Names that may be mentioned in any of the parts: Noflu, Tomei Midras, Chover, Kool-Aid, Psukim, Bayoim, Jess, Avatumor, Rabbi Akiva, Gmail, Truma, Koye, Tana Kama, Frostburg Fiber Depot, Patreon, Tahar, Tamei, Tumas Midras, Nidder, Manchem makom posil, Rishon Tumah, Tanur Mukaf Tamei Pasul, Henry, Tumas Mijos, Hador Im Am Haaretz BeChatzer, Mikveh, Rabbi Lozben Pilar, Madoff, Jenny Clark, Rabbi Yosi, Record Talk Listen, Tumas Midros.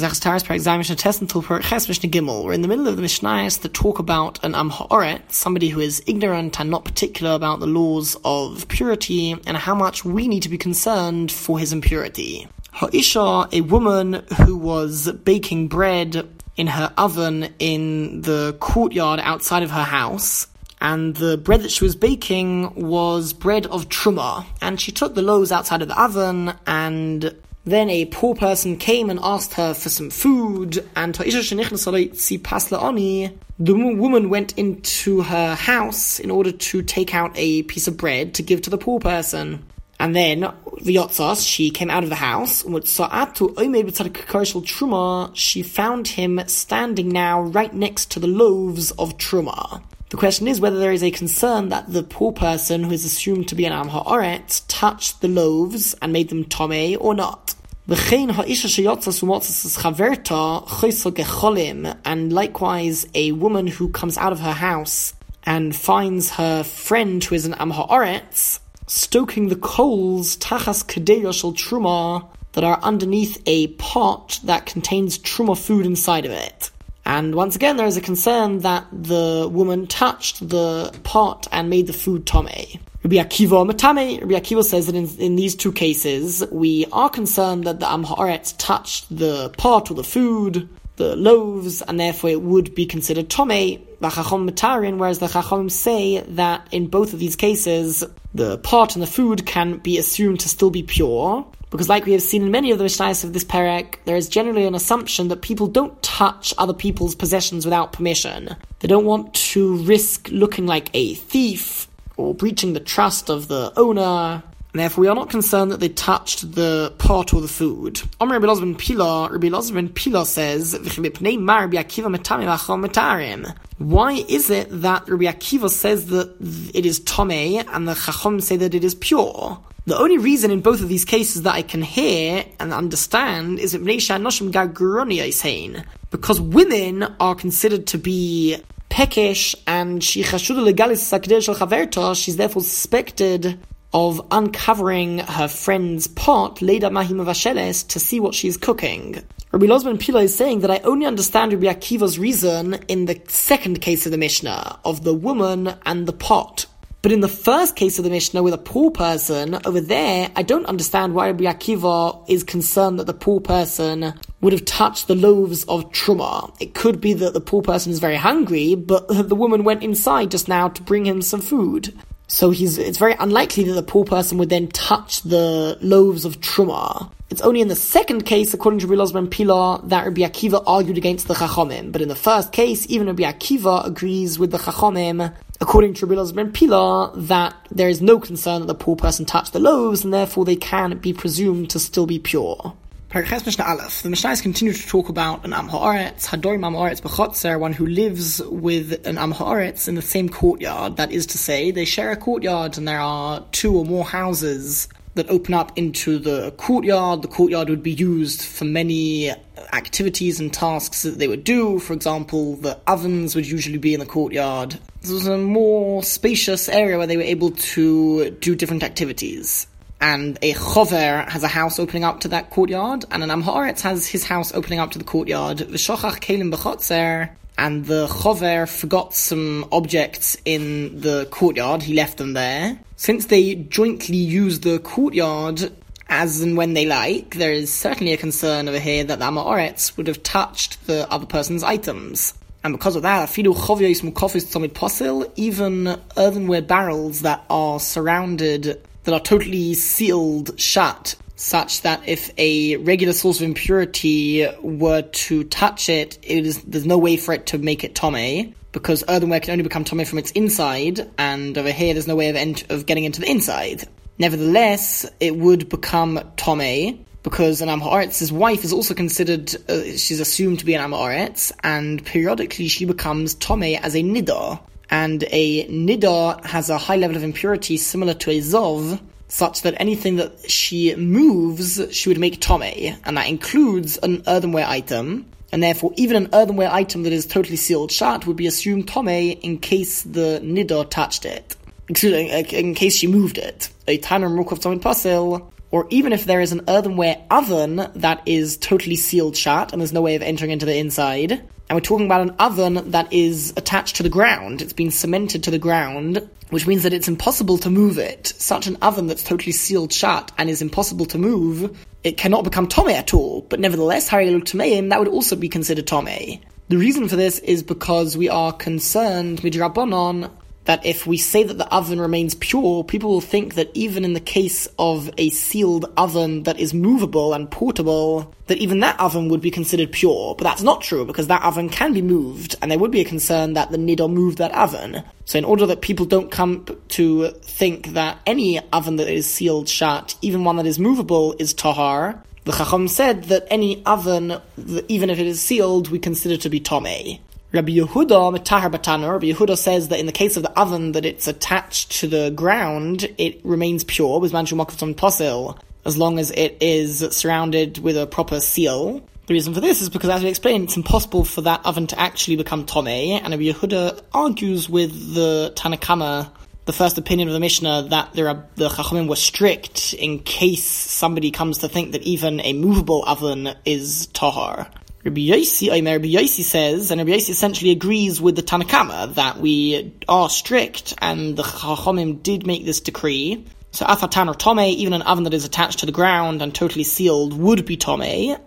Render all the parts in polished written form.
We're in the middle of the Mishnayos that talk about an Am Ha'aretz, somebody who is ignorant and not particular about the laws of purity and how much we need to be concerned for his impurity. Ha'isha, a woman who was baking bread in her oven in the courtyard outside of her house, and the bread that she was baking was bread of Truma, and she took the loaves outside of the oven, and then a poor person came and asked her for some food, and the woman went into her house in order to take out a piece of bread to give to the poor person. And then, Vyotzos, she came out of the house, she found him standing now right next to the loaves of Truma. The question is whether there is a concern that the poor person who is assumed to be an Am Ha'aretz touched the loaves and made them Tomei or not. And likewise, a woman who comes out of her house and finds her friend who is an Am Ha'aretz stoking the coals tachas kadeya shel Truma that are underneath a pot that contains Truma food inside of it. And once again, there is a concern that the woman touched the pot and made the food Tomei. Rabbi Akiva says that in these two cases, we are concerned that the Am Ha'aretz touched the pot or the food, the loaves, and therefore it would be considered Tomei, the Chachom Matarin, whereas the Chachom say that in both of these cases, the pot and the food can be assumed to still be pure. Because like we have seen in many of the Mishnayos of this perek, there is generally an assumption that people don't touch other people's possessions without permission. They don't want to risk looking like a thief or breaching the trust of the owner. And therefore we are not concerned that they touched the pot or the food. Rabbi Lozben Pilar says, why is it that Rabbi Akiva says that it is Tomei and the Chachom say that it is pure? The only reason in both of these cases that I can hear and understand is because women are considered to be pekish and she's therefore suspected of uncovering her friend's pot to see what she's cooking. Rabbi Lozben Pilar is saying that I only understand Rabbi Akiva's reason in the second case of the Mishnah, of the woman and the pot. But in the first case of the Mishnah with a poor person, over there, I don't understand why Rabbi Akiva is concerned that the poor person would have touched the loaves of Truma. It could be that the poor person is very hungry, but the woman went inside just now to bring him some food. So it's very unlikely that the poor person would then touch the loaves of Truma. It's only in the second case, according to Rabbi Lozben Pilar, that Rabbi Akiva argued against the Chachamim. But in the first case, even Rabbi Akiva agrees with the Chachamim, according to Rabbi Lozben Pilar, that there is no concern that the poor person touched the loaves, and therefore they can be presumed to still be pure. Parakhes Mishnah Aleph. The Mishnahs continue to talk about an Am Ha'aretz, Hador Im Am Haaretz BeChatzer, one who lives with an Am Ha'aretz in the same courtyard. That is to say, they share a courtyard and there are two or more houses that open up into the courtyard. The courtyard would be used for many activities and tasks that they would do. For example, the ovens would usually be in the courtyard. This was a more spacious area where they were able to do different activities. And a Chover has a house opening up to that courtyard, and an Am Ha'aretz has his house opening up to the courtyard. The Shochach kelim bechotzer, and the Chover forgot some objects in the courtyard, he left them there. Since they jointly use the courtyard as and when they like, there is certainly a concern over here that the Am Ha'aretz would have touched the other person's items. And because of that, even earthenware barrels that are totally sealed shut, such that if a regular source of impurity were to touch it, there's no way for it to make it Tomei, because earthenware can only become Tomei from its inside, and over here there's no way of getting into the inside. Nevertheless, it would become Tomei, because an Am Ha'aretz's wife is also considered, she's assumed to be an Am Ha'aretz, and periodically she becomes Tomei as a Nidder. And a Nidder has a high level of impurity similar to a Zov, such that anything that she moves, she would make Tomei, and that includes an earthenware item, and therefore even an earthenware item that is totally sealed shut would be assumed Tomei in case the Nidder touched it. Excuse me, in case she moved it. A Tanur Mukaf Tamei Pasul, or even if there is an earthenware oven that is totally sealed shut and there's no way of entering into the inside, and we're talking about an oven that is attached to the ground, it's been cemented to the ground, which means that it's impossible to move it. Such an oven that's totally sealed shut and is impossible to move, it cannot become Tomei at all, but nevertheless, Harelu Tomeim, that would also be considered Tomei. The reason for this is because we are concerned, Midrabonon, that if we say that the oven remains pure, people will think that even in the case of a sealed oven that is movable and portable, that even that oven would be considered pure. But that's not true, because that oven can be moved, and there would be a concern that the Nidder moved that oven. So in order that people don't come to think that any oven that is sealed shut, even one that is movable, is Tahar, the Chacham said that any oven, even if it is sealed, we consider to be Tomei. Rabbi Yehuda Metahar Batanur, Rabbi Yehuda says that in the case of the oven that it's attached to the ground, it remains pure, with Manchem makom posil, as long as it is surrounded with a proper seal. The reason for this is because, as we explained, it's impossible for that oven to actually become Tomei, and Rabbi Yehuda argues with the Tana Kama, the first opinion of the Mishnah, that the Chachamim were strict in case somebody comes to think that even a movable oven is Tahar. Rabbi Yosi says, and Rabbi Yosi essentially agrees with the Tana Kama, that we are strict, and the Chachomim did make this decree. So, Avatumar Tomei, even an oven that is attached to the ground and totally sealed would be Tomei,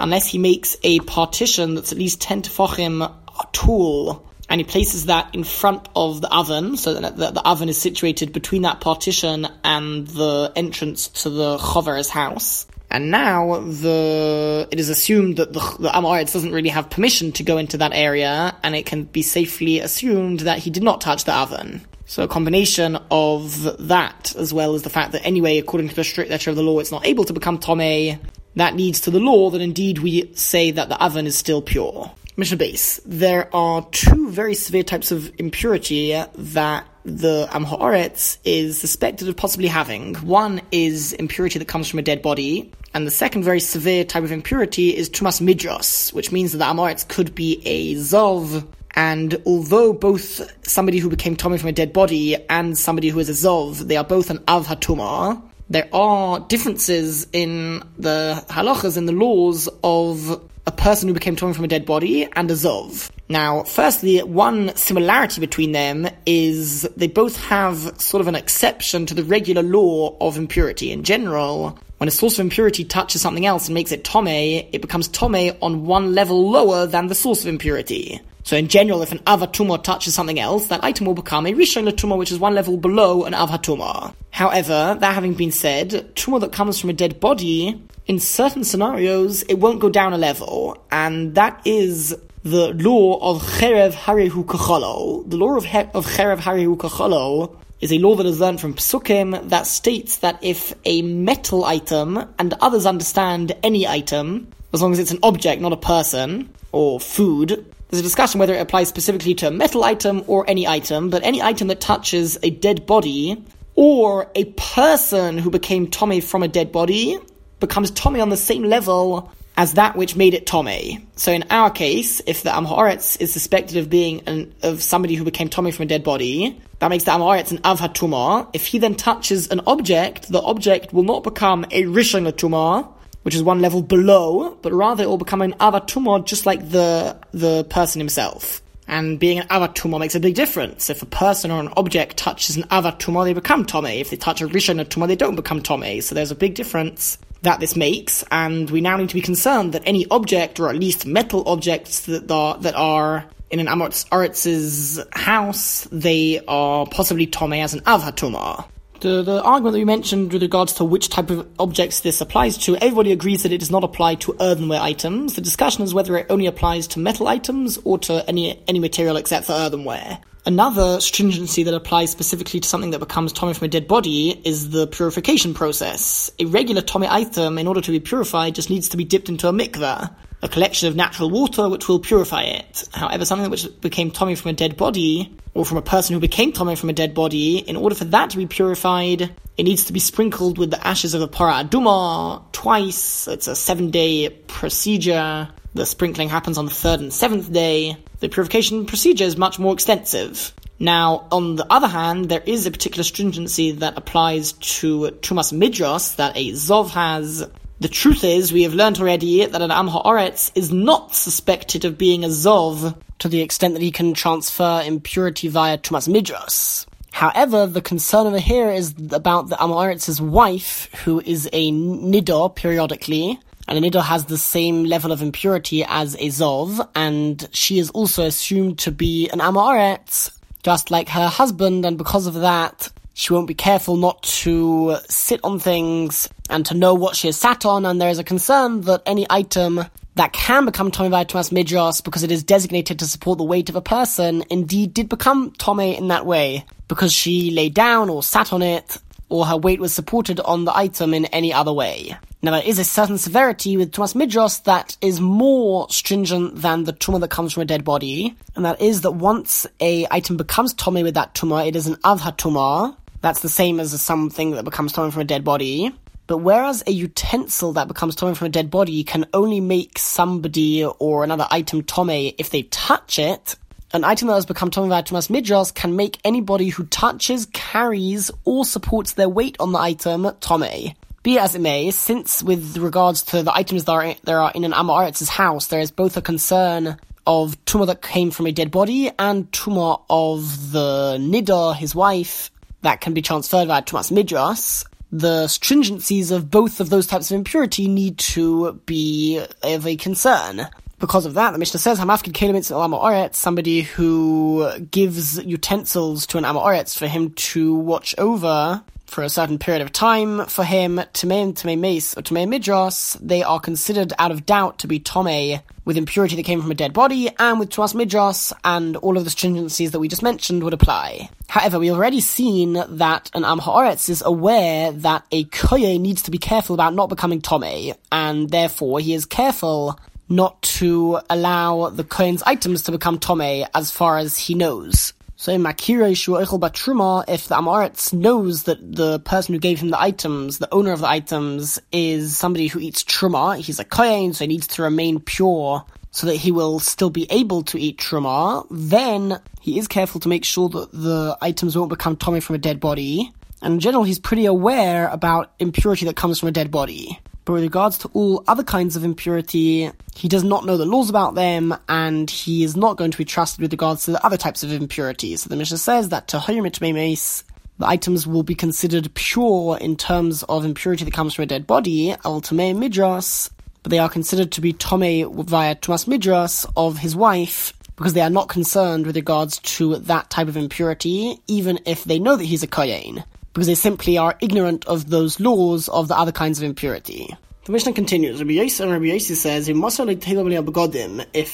unless he makes a partition that's at least 10 tefachim tall, and he places that in front of the oven, so that the oven is situated between that partition and the entrance to the Chover's house. And now it is assumed that the Am Ha'aretz doesn't really have permission to go into that area, and it can be safely assumed that he did not touch the oven. So a combination of that, as well as the fact that anyway, according to the strict letter of the law, it's not able to become Tomei, that leads to the law that indeed we say that the oven is still pure. Mishnah base, there are two very severe types of impurity that the Am Ha'aretz is suspected of possibly having. One is impurity that comes from a dead body, and the second very severe type of impurity is Tumas Midras, which means that the Am Ha'aretz could be a Zov, and although both somebody who became Tomei from a dead body and somebody who is a Zov, they are both an Avhatumar, there are differences in the halachas, in the laws of a person who became Tomei from a dead body, and a Zov. Now, firstly, one similarity between them is they both have sort of an exception to the regular law of impurity. In general, when a source of impurity touches something else and makes it Tomei, it becomes Tomei on one level lower than the source of impurity. So in general, if an Avatumor touches something else, that item will become a Rishanatumar, which is one level below an Avatumor. However, that having been said, Truma that comes from a dead body, in certain scenarios, it won't go down a level, and that is the law of Cherev harehu kacholo. The law of Cherev harehu kacholo is a law that is learned from Psukim that states that if a metal item, and others understand any item, as long as it's an object, not a person, or food, there's a discussion whether it applies specifically to a metal item or any item, but any item that touches a dead body, or a person who became Tomei from a dead body, becomes Tomei on the same level as that which made it Tomei. So in our case, if the Am Ha'aretz is suspected of being of somebody who became Tomei from a dead body, that makes the Am Ha'aretz an Avhatumar. If he then touches an object, the object will not become a Rishanatumar, which is one level below, but rather it will become an Avatumor, just like the person himself. And being an Avatumor makes a big difference. If a person or an object touches an Avatumor, they become Tomei. If they touch a Rishanatumor, they don't become Tomei. So there's a big difference that this makes, and we now need to be concerned that any object, or at least metal objects that are in an Am Ha'aretz's house, they are possibly Tomei as an Avatumor. The argument that we mentioned with regards to which type of objects this applies to, everybody agrees that it does not apply to earthenware items. The discussion is whether it only applies to metal items or to any material except for earthenware. Another stringency that applies specifically to something that becomes Tomei from a dead body is the purification process. A regular Tomei item, in order to be purified, just needs to be dipped into a mikveh, a collection of natural water which will purify it. However, something which became Tomei from a dead body, or from a person who became Tomei from a dead body, in order for that to be purified, it needs to be sprinkled with the ashes of a Avhatumar twice. It's a 7-day procedure. The sprinkling happens on the 3rd and 7th day. The purification procedure is much more extensive. Now, on the other hand, there is a particular stringency that applies to Tumas Midras that a Zov has. The truth is, we have learned already that an Am Ha'aretz is not suspected of being a Zov to the extent that he can transfer impurity via Tumas Midras. However, the concern over here is about the Am Ha'aretz's wife, who is a Nidder periodically, and a Nidder has the same level of impurity as a Zov, and she is also assumed to be an Am Ha'aretz, just like her husband, and because of that, she won't be careful not to sit on things and to know what she has sat on, and there is a concern that any item that can become Tomei by Tumas Midros, because it is designated to support the weight of a person, indeed did become Tomei in that way, because she lay down or sat on it, or her weight was supported on the item in any other way. Now, there is a certain severity with Tumas Midros that is more stringent than the Tuma that comes from a dead body, and that is that once a item becomes Tomei with that Tuma, it is an Avhatumar. That's the same as something that becomes Tomei from a dead body. But whereas a utensil that becomes Tomei from a dead body can only make somebody or another item Tomei if they touch it, an item that has become Tomei by Tumas Midras can make anybody who touches, carries, or supports their weight on the item Tomei. Be it as it may, since with regards to the items that there are in an Am Ha'aretz's house, there is both a concern of Tuma that came from a dead body and Tuma of the Nidder, his wife, that can be transferred via Tumas Midras, the stringencies of both of those types of impurity need to be of a concern. Because of that, the Mishnah says, Hamafkid Kelim Itzel Am Ha'aretz, somebody who gives utensils to an Am Ha'aretz for him to watch over for a certain period of time, for him, Tamei and Tamei Meis, or Tomei Midras, they are considered out of doubt to be Tomei, with impurity that came from a dead body, and with Tumas Midras, and all of the stringencies that we just mentioned would apply. However, we've already seen that an Am Ha'aretz is aware that a Koye needs to be careful about not becoming Tomei, and therefore he is careful not to allow the Kohen's items to become Tomei, as far as he knows. So in Makirei Shu Echol Batruma, if the Am Ha'aretz knows that the person who gave him the items, the owner of the items, is somebody who eats Truma, he's a Kohen, so he needs to remain pure so that he will still be able to eat Truma, then he is careful to make sure that the items won't become Tomei from a dead body. And in general, he's pretty aware about impurity that comes from a dead body. But with regards to all other kinds of impurity, he does not know the laws about them, and he is not going to be trusted with regards to the other types of impurity. So the Mishnah says that the items will be considered pure in terms of impurity that comes from a dead body, al-Tomei Midras, but they are considered to be Tomei via Tumas Midras of his wife, because they are not concerned with regards to that type of impurity, even if they know that he's a Kohen, because they simply are ignorant of those laws of the other kinds of impurity. The Mishnah continues. Rabbi Yosi says, if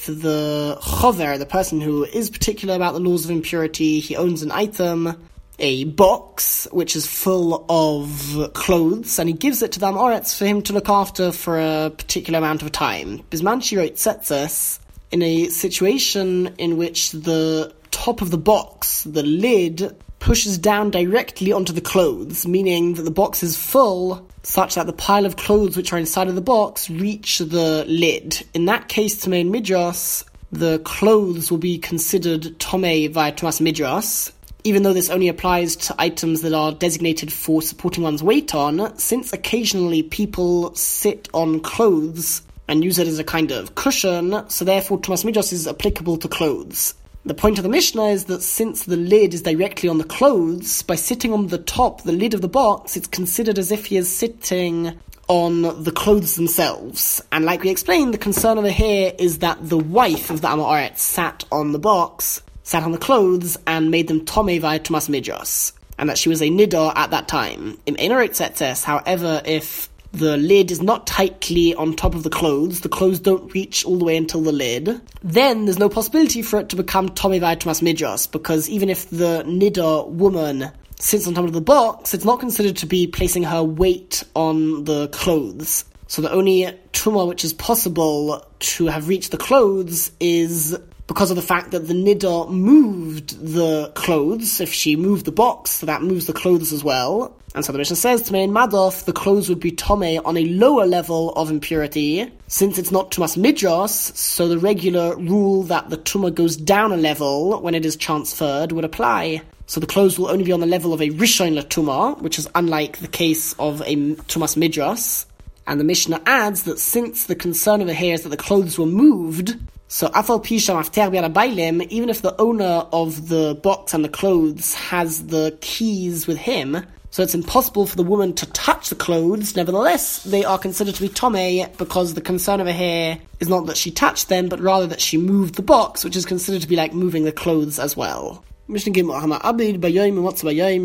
the Chover, the person who is particular about the laws of impurity, he owns an item, a box, which is full of clothes, and he gives it to the Am Ha'aretz for him to look after for a particular amount of time. Bisman Shirot sets us in a situation in which the top of the box, the lid, pushes down directly onto the clothes, meaning that the box is full, such that the pile of clothes which are inside of the box reach the lid. In that case, Tomei Midras, the clothes will be considered Tomei via Tumas Midras, even though this only applies to items that are designated for supporting one's weight on, since occasionally people sit on clothes and use it as a kind of cushion, so therefore Tumas Midras is applicable to clothes. The point of the Mishnah is that since the lid is directly on the clothes, by sitting on the top, the lid of the box, it's considered as if he is sitting on the clothes themselves. And like we explained, the concern over here is that the wife of the Am Ha'aretz sat on the box, sat on the clothes, and made them Tomei via Tumas Midras, and that she was a Nidor at that time. Im Einarot Tzetzes, however, if the lid is not tightly on top of the clothes don't reach all the way until the lid, then there's no possibility for it to become Tomei via Tumas Midras, because even if the Nidder woman sits on top of the box, it's not considered to be placing her weight on the clothes. So the only Truma which is possible to have reached the clothes is because of the fact that the Nidder moved the clothes. If she moved the box, so that moves the clothes as well. And so the Mishnah says, Tomei and Madoff, the clothes would be Tomei on a lower level of impurity. Since it's not Tumas Midras, so the regular rule that the Truma goes down a level when it is transferred would apply. So the clothes will only be on the level of a Rishon Tumah, which is unlike the case of a Tumas Midras. And the Mishnah adds that since the concern over here is that the clothes were moved, so Afal Pisha Mafter Biarabailim, even if the owner of the box and the clothes has the keys with him, so it's impossible for the woman to touch the clothes, nevertheless, they are considered to be Tomei because the concern over here is not that she touched them, but rather that she moved the box, which is considered to be like moving the clothes as well. If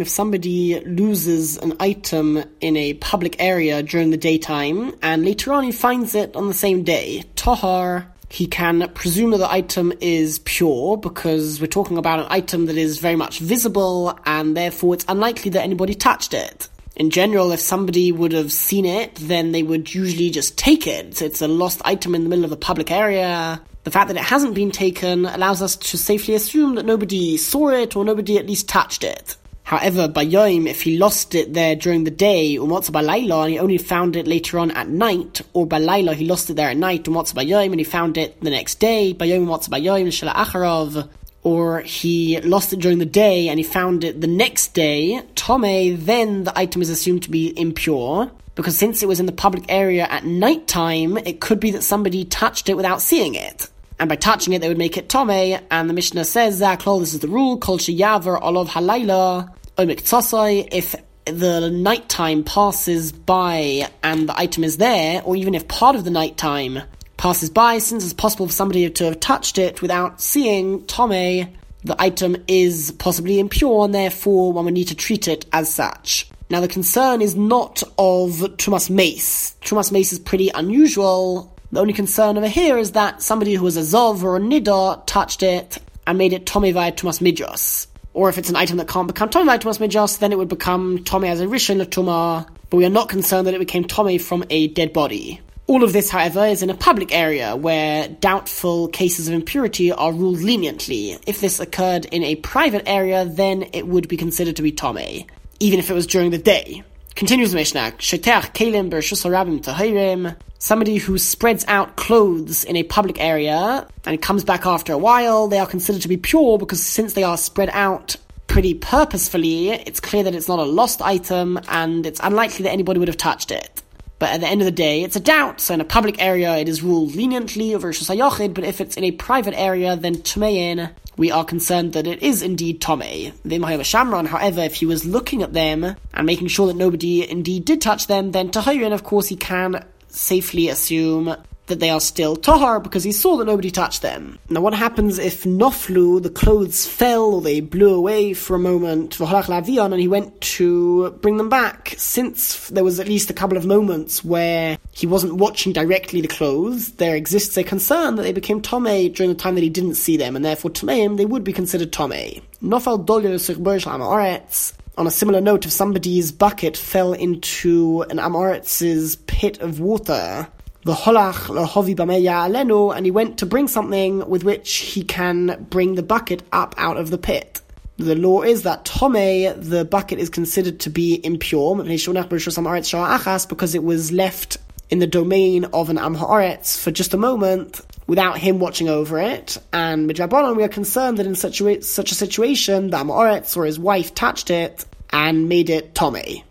somebody loses an item in a public area during the daytime, and later on he finds it on the same day, Tahar, he can presume that the item is pure, because we're talking about an item that is very much visible, and therefore it's unlikely that anybody touched it. In general, if somebody would have seen it, then they would usually just take it. It's a lost item in the middle of a public area. The fact that it hasn't been taken allows us to safely assume that nobody saw it, or nobody at least touched it. However, Bayoim, if he lost it there during the day, Umotza Balayla, and he only found it later on at night, or Balayla, he lost it there at night, Umotza Bayoim, and he found it the next day, Bayoim, Umotza Bayoim, Shala Acharov, or he lost it during the day and he found it the next day, Tomei, then the item is assumed to be impure, because since it was in the public area at night time, it could be that somebody touched it without seeing it. And by touching it, they would make it Tomei, and the Mishnah says, Zaklol, this is the rule, Kol Sheyaver Olov Halayla, Omek Tzosai, if the nighttime passes by and the item is there, or even if part of the nighttime passes by, since it's possible for somebody to have touched it without seeing Tomei, the item is possibly impure, and therefore one would need to treat it as such. Now the concern is not of Tumas Mace. Tumas Mace is pretty unusual. The only concern over here is that somebody who was a Zov or a Nidder touched it and made it Tomei via Tumas Mijos. Or if it's an item that can't become Tomei via Tumas Mijos, then it would become Tomei as a Rishon Tumah, but we are not concerned that it became Tomei from a dead body. All of this, however, is in a public area where doubtful cases of impurity are ruled leniently. If this occurred in a private area, then it would be considered to be Tomei, even if it was during the day. Continues the Mishnah, Shochach kelim bechotzer, somebody who spreads out clothes in a public area and it comes back after a while, they are considered to be pure because since they are spread out pretty purposefully, it's clear that it's not a lost item and it's unlikely that anybody would have touched it. But at the end of the day, it's a doubt. So in a public area, it is ruled leniently over Rishus HaYochid, but if it's in a private area, then Tomein, we are concerned that it is indeed Tomei. The Mahayev Shamron, however, if he was looking at them and making sure that nobody indeed did touch them, then Tahirin, of course, he can safely assume that they are still Tahar because he saw that nobody touched them. Now what happens if Noflu, the clothes fell or they blew away for a moment, and he went to bring them back? Since there was at least a couple of moments where he wasn't watching directly the clothes, there exists a concern that they became Tomei during the time that he didn't see them, and therefore Tomeim, they would be considered Tomei. Nofal Dolyo Sirbersh Am Ha'aretz. On a similar note, if somebody's bucket fell into an Amharats's pit of water, the holach lahovi b'meya alenu, and he went to bring something with which he can bring the bucket up out of the pit. The law is that Tomei, the bucket, is considered to be impure, because it was left in the domain of an Am Ha'aretz for just a moment without him watching over it. And midrabanan, we are concerned that in such a situation, the Am Ha'aretz or his wife touched it and made it Tomei.